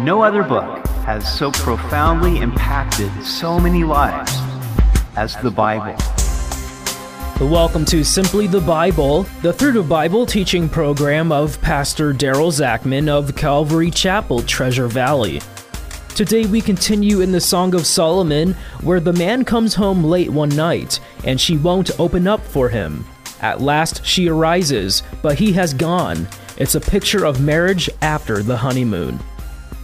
No other book has so profoundly impacted so many lives as the Bible. Welcome to Simply the Bible, the Through the Bible teaching program of Pastor Daryl Zachman of Calvary Chapel, Treasure Valley. Today we continue in the Song of Solomon, where the man comes home late one night, and she won't open up for him. At last she arises, but he has gone. It's a picture of marriage after the honeymoon.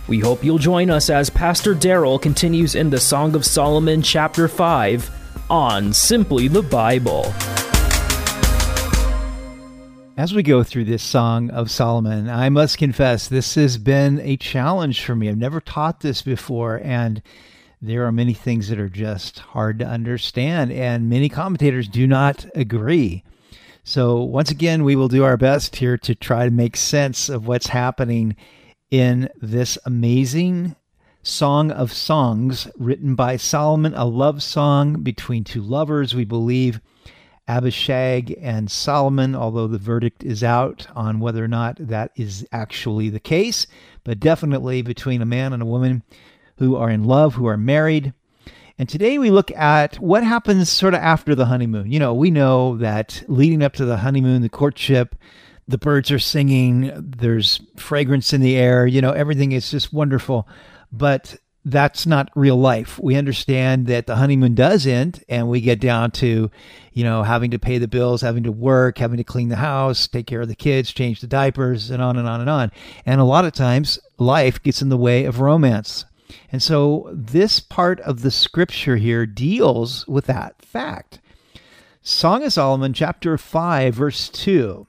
We hope you'll join us as Pastor Daryl continues in the Song of Solomon, Chapter 5, on Simply the Bible. As we go through this Song of Solomon, I must confess, this has been a challenge for me. I've never taught this before, and there are many things that are just hard to understand, and many commentators do not agree. So once again, we will do our best here to try to make sense of what's happening in this amazing Song of Songs written by Solomon, a love song between two lovers, we believe, Abishag and Solomon, although the verdict is out on whether or not that is actually the case, but definitely between a man and a woman who are in love, who are married. And today we look at what happens sort of after the honeymoon. You know, we know that leading up to the honeymoon, the courtship, the birds are singing, there's fragrance in the air, you know, everything is just wonderful. But that's not real life. We understand that the honeymoon does end and we get down to, you know, having to pay the bills, having to work, having to clean the house, take care of the kids, change the diapers, and on and on and on. And a lot of times life gets in the way of romance. And so this part of the scripture here deals with that fact. Song of Solomon, chapter 5, verse 2.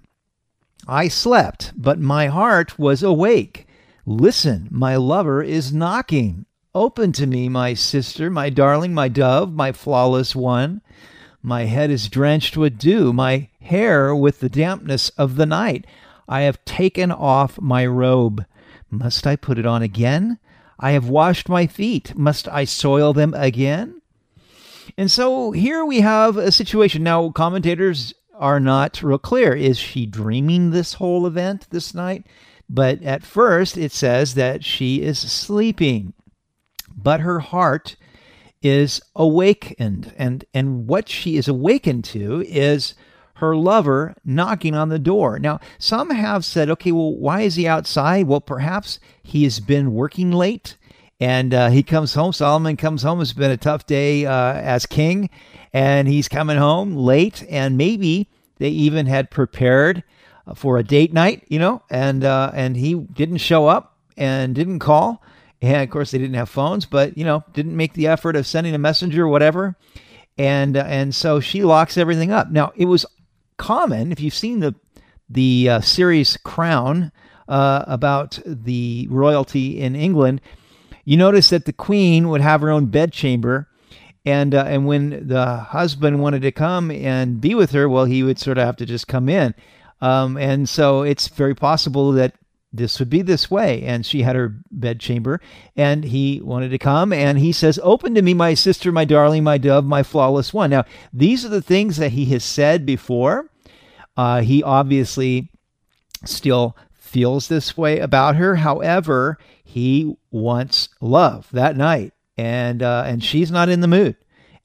I slept, but my heart was awake. Listen, my lover is knocking. Open to me, my sister, my darling, my dove, my flawless one. My head is drenched with dew, my hair with the dampness of the night. I have taken off my robe. Must I put it on again? I have washed my feet. Must I soil them again? And so here we have a situation. Now, commentators are not real clear. Is she dreaming this whole event this night? But at first it says that she is sleeping, but her heart is awakened. And what she is awakened to is her lover knocking on the door. Now, some have said, okay, well, why is he outside? Well, perhaps he has been working late. And he comes home, Solomon comes home, it's been a tough day as king, and he's coming home late, and maybe they even had prepared for a date night, you know, and he didn't show up and didn't call, and of course they didn't have phones, but, you know, didn't make the effort of sending a messenger or whatever, and so she locks everything up. Now, it was common, if you've seen the series Crown about the royalty in England, you notice that the queen would have her own bedchamber, and when the husband wanted to come and be with her, well, he would sort of have to just come in. And so it's very possible that this would be this way. And she had her bedchamber, and he wanted to come, and he says, "Open to me, my sister, my darling, my dove, my flawless one." Now, these are the things that he has said before. He obviously still feels this way about her. However, he wants love that night, and she's not in the mood,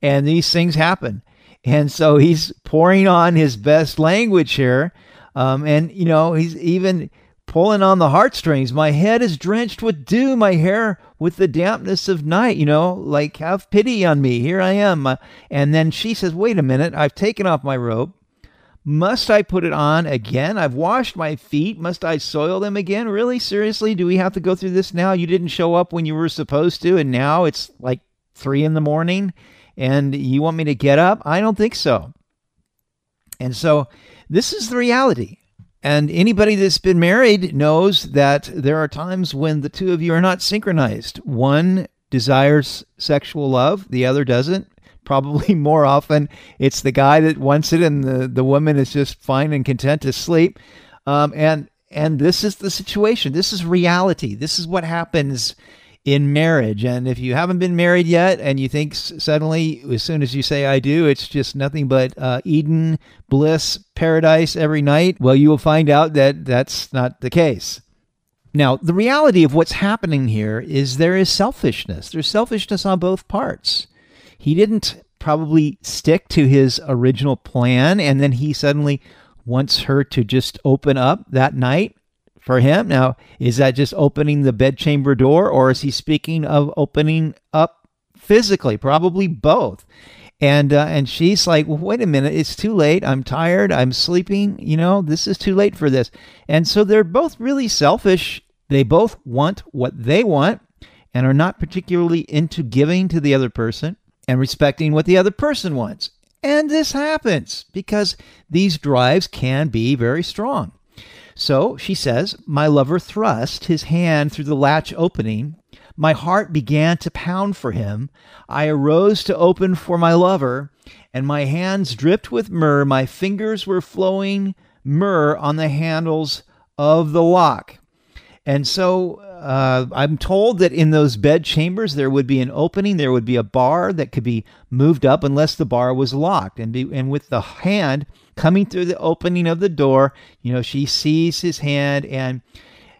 and these things happen. And so he's pouring on his best language here, and, you know, he's even pulling on the heartstrings. My head is drenched with dew, my hair with the dampness of night, you know, like, have pity on me. Here I am. And then she says, wait a minute, I've taken off my robe. Must I put it on again? I've washed my feet. Must I soil them again? Really? Seriously? Do we have to go through this now? You didn't show up when you were supposed to, and now it's like 3 a.m, and you want me to get up? I don't think so. And so this is the reality. And anybody that's been married knows that there are times when the two of you are not synchronized. One desires sexual love, the other doesn't. Probably more often, it's the guy that wants it, and the woman is just fine and content to sleep. And this is the situation. This is reality. This is what happens in marriage. And if you haven't been married yet, and you think suddenly, as soon as you say I do, it's just nothing but Eden, bliss, paradise every night, well, you will find out that that's not the case. Now, the reality of what's happening here is there is selfishness. There's selfishness on both parts. He didn't probably stick to his original plan, and then he suddenly wants her to just open up that night for him. Now, is that just opening the bedchamber door, or is he speaking of opening up physically? Probably both. And she's like, well, wait a minute, it's too late. I'm tired. I'm sleeping. You know, this is too late for this. And so they're both really selfish. They both want what they want and are not particularly into giving to the other person and respecting what the other person wants. And this happens because these drives can be very strong. So she says, my lover thrust his hand through the latch opening. My heart began to pound for him. I arose to open for my lover, and my hands dripped with myrrh. My fingers were flowing myrrh on the handles of the lock. And so I'm told that in those bed chambers, there would be an opening. There would be a bar that could be moved up unless the bar was locked. And with the hand coming through the opening of the door, you know, she sees his hand, and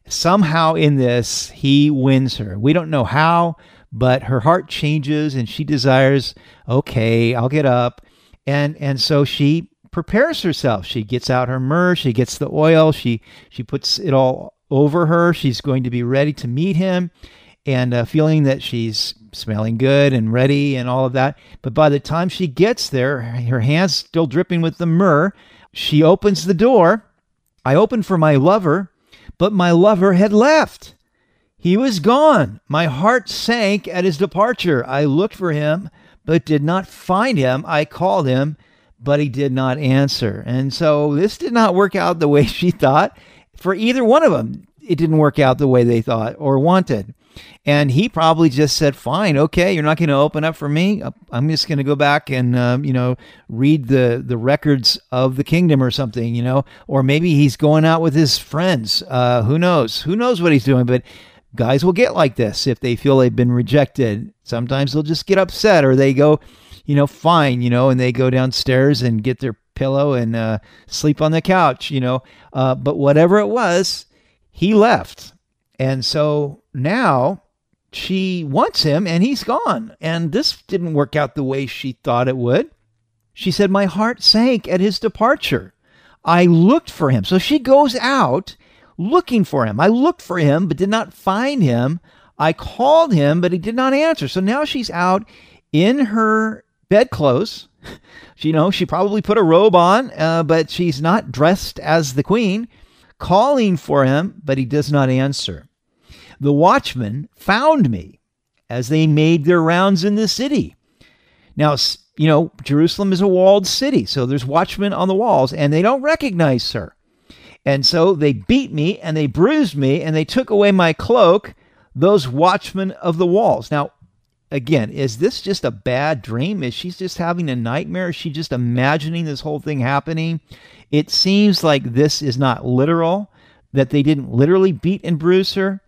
somehow in this, he wins her. We don't know how, but her heart changes and she desires, okay, I'll get up. And so she prepares herself. She gets out her myrrh. She gets the oil. She puts it all over her. She's going to be ready to meet him and feeling that she's smelling good and ready and all of that. But by the time she gets there, her hand's still dripping with the myrrh. She opens the door. I open for my lover. But my lover had left. He was gone. My heart sank at his departure. I looked for him, but did not find him. I called him, but he did not answer. And so this did not work out the way she thought. For either one of them, it didn't work out the way they thought or wanted. And he probably just said, fine, okay, you're not going to open up for me. I'm just going to go back and, read the records of the kingdom or something, you know, or maybe he's going out with his friends. Who knows? Who knows what he's doing? But guys will get like this if they feel they've been rejected. Sometimes they'll just get upset, or they go, fine, and they go downstairs and get their pillow and sleep on the couch, but whatever it was, he left. And so now she wants him and he's gone. And this didn't work out the way she thought it would. She said, my heart sank at his departure. I looked for him. So she goes out looking for him. I looked for him, but did not find him. I called him, but he did not answer. So now she's out in her bedclothes. She probably put a robe on, but she's not dressed as the queen, calling for him, but he does not answer. The watchmen found me as they made their rounds in the city. Now, Jerusalem is a walled city, so there's watchmen on the walls, and they don't recognize her. And so they beat me, and they bruised me, and they took away my cloak, those watchmen of the walls. Now, again, is this just a bad dream? Is she just having a nightmare? Is she just imagining this whole thing happening? It seems like this is not literal, that they didn't literally beat and bruise her,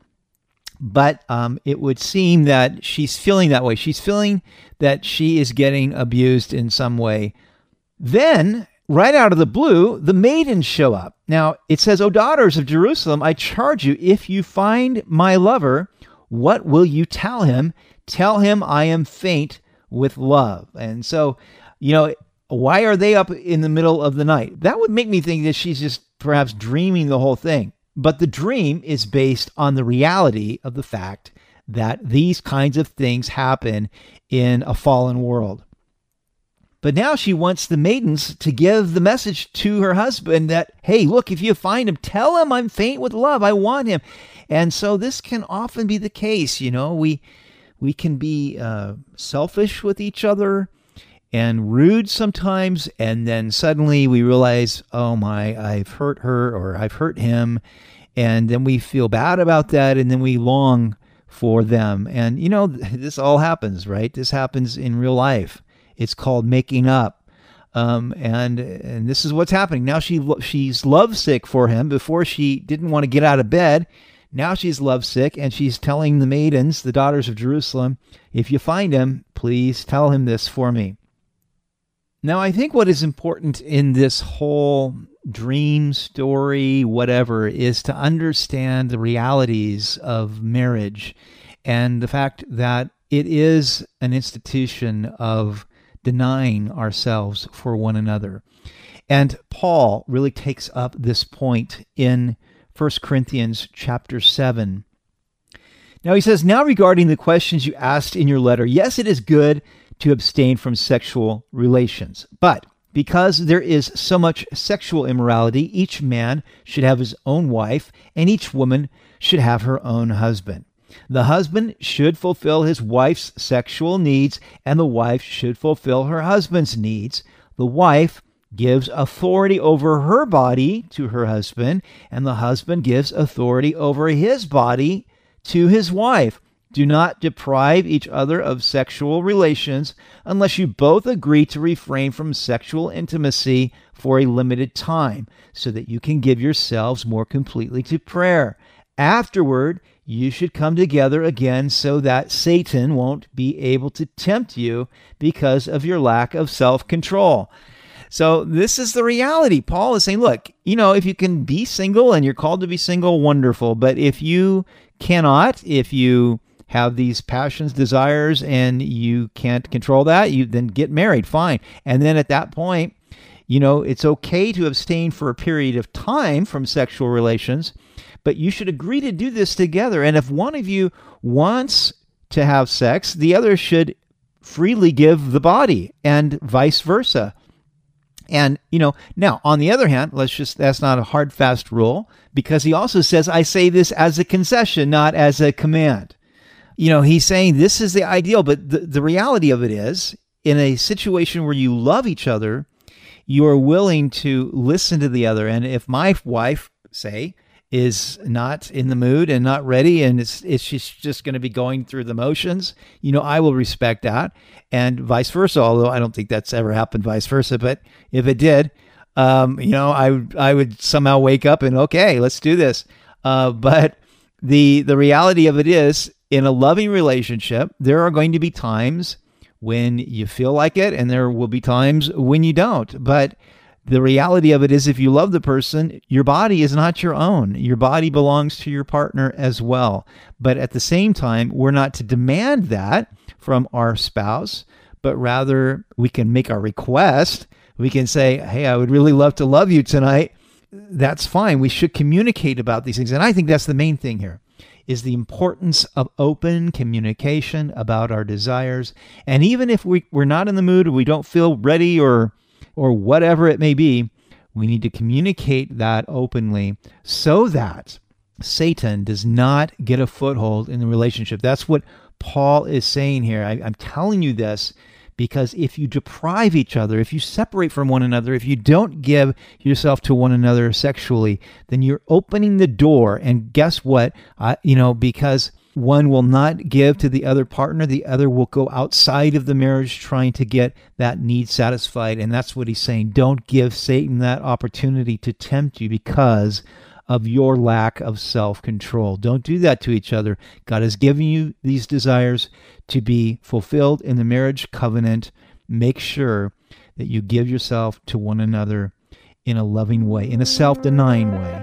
but it would seem that she's feeling that way. She's feeling that she is getting abused in some way. Then, right out of the blue, the maidens show up. Now, it says, O daughters of Jerusalem, I charge you, if you find my lover, what will you tell him? Tell him I am faint with love. And so, why are they up in the middle of the night? That would make me think that she's just perhaps dreaming the whole thing. But the dream is based on the reality of the fact that these kinds of things happen in a fallen world. But now she wants the maidens to give the message to her husband that, hey, look, if you find him, tell him I'm faint with love. I want him. And so this can often be the case. We can be selfish with each other and rude sometimes, and then suddenly we realize, oh my, I've hurt her or I've hurt him, and then we feel bad about that, and then we long for them. And, this all happens, right? This happens in real life. It's called making up, and this is what's happening. Now she's lovesick for him. Before, she didn't want to get out of bed. Now she's lovesick, and she's telling the maidens, the daughters of Jerusalem, if you find him, please tell him this for me. Now, I think what is important in this whole dream story, whatever, is to understand the realities of marriage and the fact that it is an institution of denying ourselves for one another. And Paul really takes up this point in 1 Corinthians chapter 7. Now he says, "Now regarding the questions you asked in your letter, yes, it is good to abstain from sexual relations, but because there is so much sexual immorality, each man should have his own wife, and each woman should have her own husband. The husband should fulfill his wife's sexual needs, and the wife should fulfill her husband's needs. The wife gives authority over her body to her husband, and the husband gives authority over his body to his wife. Do not deprive each other of sexual relations unless you both agree to refrain from sexual intimacy for a limited time, so that you can give yourselves more completely to prayer. Afterward, you should come together again so that Satan won't be able to tempt you because of your lack of self-control." So this is the reality. Paul is saying, look, you know, if you can be single and you're called to be single, wonderful. But if you cannot, if you have these passions, desires, and you can't control that, you then get married, fine. And then at that point, you know, it's okay to abstain for a period of time from sexual relations, but you should agree to do this together. And if one of you wants to have sex, the other should freely give the body, and vice versa. And, you know, now, on the other hand, that's not a hard, fast rule, because he also says, I say this as a concession, not as a command. You know, he's saying this is the ideal, but the reality of it is, in a situation where you love each other, you are willing to listen to the other. And if my wife, say, is not in the mood and not ready, and she's just going to be going through the motions, you know, I will respect that, and vice versa, although I don't think that's ever happened vice versa. But if it did, you know, I would somehow wake up and, okay, let's do this. But the reality of it is, in a loving relationship, there are going to be times when you feel like it, and there will be times when you don't. But the reality of it is, if you love the person, your body is not your own. Your body belongs to your partner as well. But at the same time, we're not to demand that from our spouse, but rather we can make our request. We can say, hey, I would really love to love you tonight. That's fine. We should communicate about these things. And I think that's the main thing here, is the importance of open communication about our desires. And even if we're not in the mood, or we don't feel ready, or whatever it may be, we need to communicate that openly so that Satan does not get a foothold in the relationship. That's what Paul is saying here. I'm telling you this because if you deprive each other, if you separate from one another, if you don't give yourself to one another sexually, then you're opening the door. And guess what? Because one will not give to the other partner, the other will go outside of the marriage trying to get that need satisfied. And that's what he's saying. Don't give Satan that opportunity to tempt you because of your lack of self-control. Don't do that to each other. God has given you these desires to be fulfilled in the marriage covenant. Make sure that you give yourself to one another in a loving way, in a self-denying way.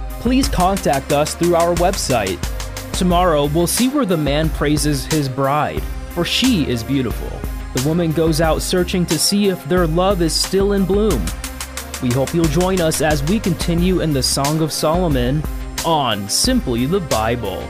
please contact us through our website. Tomorrow, we'll see where the man praises his bride, for she is beautiful. The woman goes out searching to see if their love is still in bloom. We hope you'll join us as we continue in the Song of Solomon on Simply the Bible.